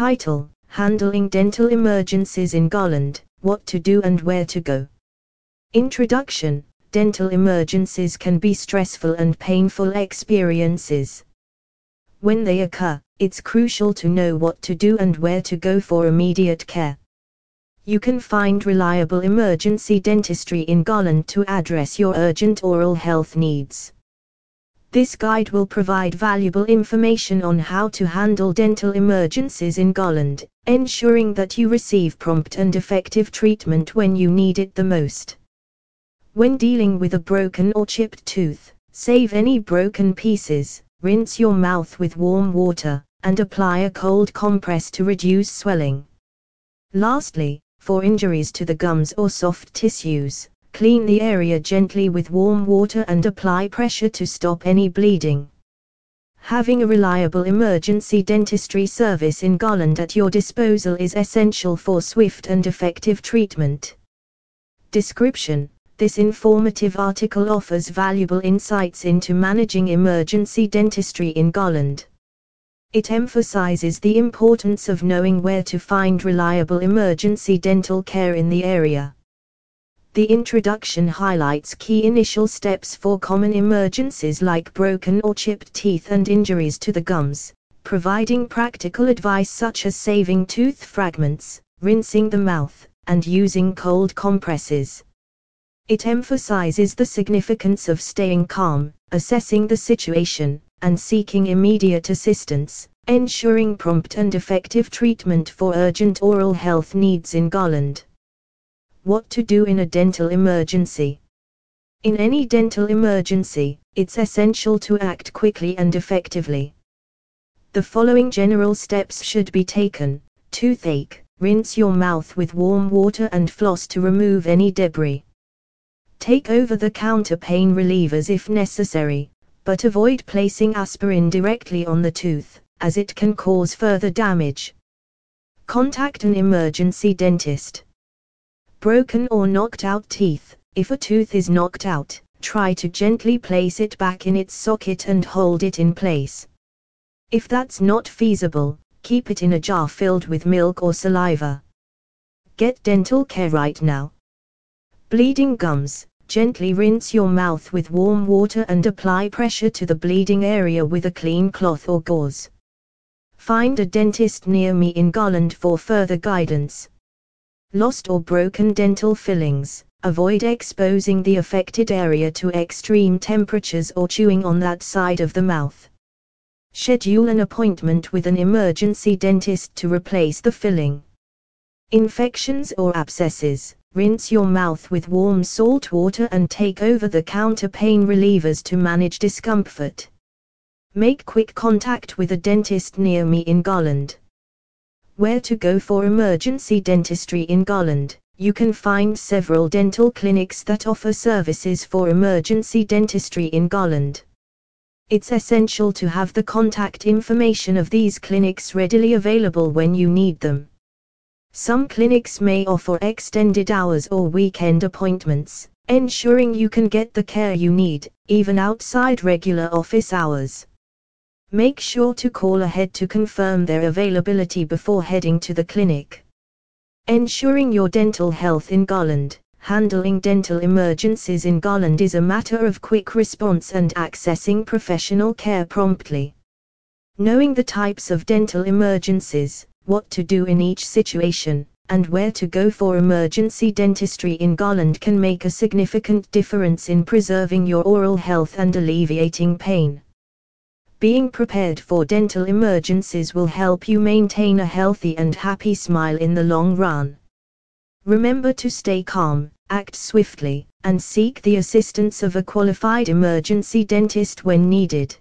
Title: Handling Dental Emergencies in Garland, What to Do and Where to Go. Introduction: Dental emergencies can be stressful and painful experiences. When they occur, it's crucial to know what to do and where to go for immediate care. You can find reliable emergency dentistry in Garland to address your urgent oral health needs. This guide will provide valuable information on how to handle dental emergencies in Garland, ensuring that you receive prompt and effective treatment when you need it the most. When dealing with a broken or chipped tooth, save any broken pieces. Rinse your mouth with warm water, and apply a cold compress to reduce swelling. Lastly, for injuries to the gums or soft tissues, clean the area gently with warm water and apply pressure to stop any bleeding. Having a reliable emergency dentistry service in Garland at your disposal is essential for swift and effective treatment. Description: This informative article offers valuable insights into managing emergency dentistry in Garland. It emphasizes the importance of knowing where to find reliable emergency dental care in the area. The introduction highlights key initial steps for common emergencies like broken or chipped teeth and injuries to the gums, providing practical advice such as saving tooth fragments, rinsing the mouth, and using cold compresses. It emphasizes the significance of staying calm, assessing the situation, and seeking immediate assistance, ensuring prompt and effective treatment for urgent oral health needs in Garland. What to do in a dental emergency. In any dental emergency, it's essential to act quickly and effectively. The following general steps should be taken: Toothache, rinse your mouth with warm water and floss to remove any debris. Take over-the-counter pain relievers if necessary, but avoid placing aspirin directly on the tooth, as it can cause further damage. Contact an emergency dentist. Broken or knocked out teeth. If a tooth is knocked out, try to gently place it back in its socket and hold it in place. If that's not feasible, keep it in a jar filled with milk or saliva. Get dental care right now. Bleeding gums. Gently rinse your mouth with warm water and apply pressure to the bleeding area with a clean cloth or gauze. Find a dentist near me in Garland for further guidance. Lost or broken dental fillings. Avoid exposing the affected area to extreme temperatures or chewing on that side of the mouth. Schedule an appointment with an emergency dentist to replace the filling. Infections or abscesses. Rinse your mouth with warm salt water and take over-the-counter pain relievers to manage discomfort. Make quick contact with a dentist near me in Garland. Where to go for emergency dentistry in Garland. You can find several dental clinics that offer services for emergency dentistry in Garland. It's essential to have the contact information of these clinics readily available when you need them. Some clinics may offer extended hours or weekend appointments, ensuring you can get the care you need, even outside regular office hours. Make sure to call ahead to confirm their availability before heading to the clinic. Ensuring your dental health in Garland. Handling dental emergencies in Garland is a matter of quick response and accessing professional care promptly. Knowing the types of dental emergencies, what to do in each situation, and where to go for emergency dentistry in Garland can make a significant difference in preserving your oral health and alleviating pain. Being prepared for dental emergencies will help you maintain a healthy and happy smile in the long run. Remember to stay calm, act swiftly, and seek the assistance of a qualified emergency dentist when needed.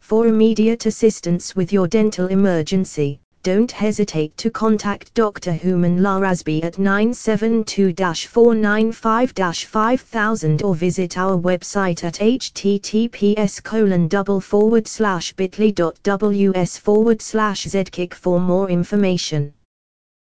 For immediate assistance with your dental emergency, don't hesitate to contact Dr. Hooman Lohrasbi at 972-495-5000 or visit our website at https://bit.ly.ws/zkick for more information.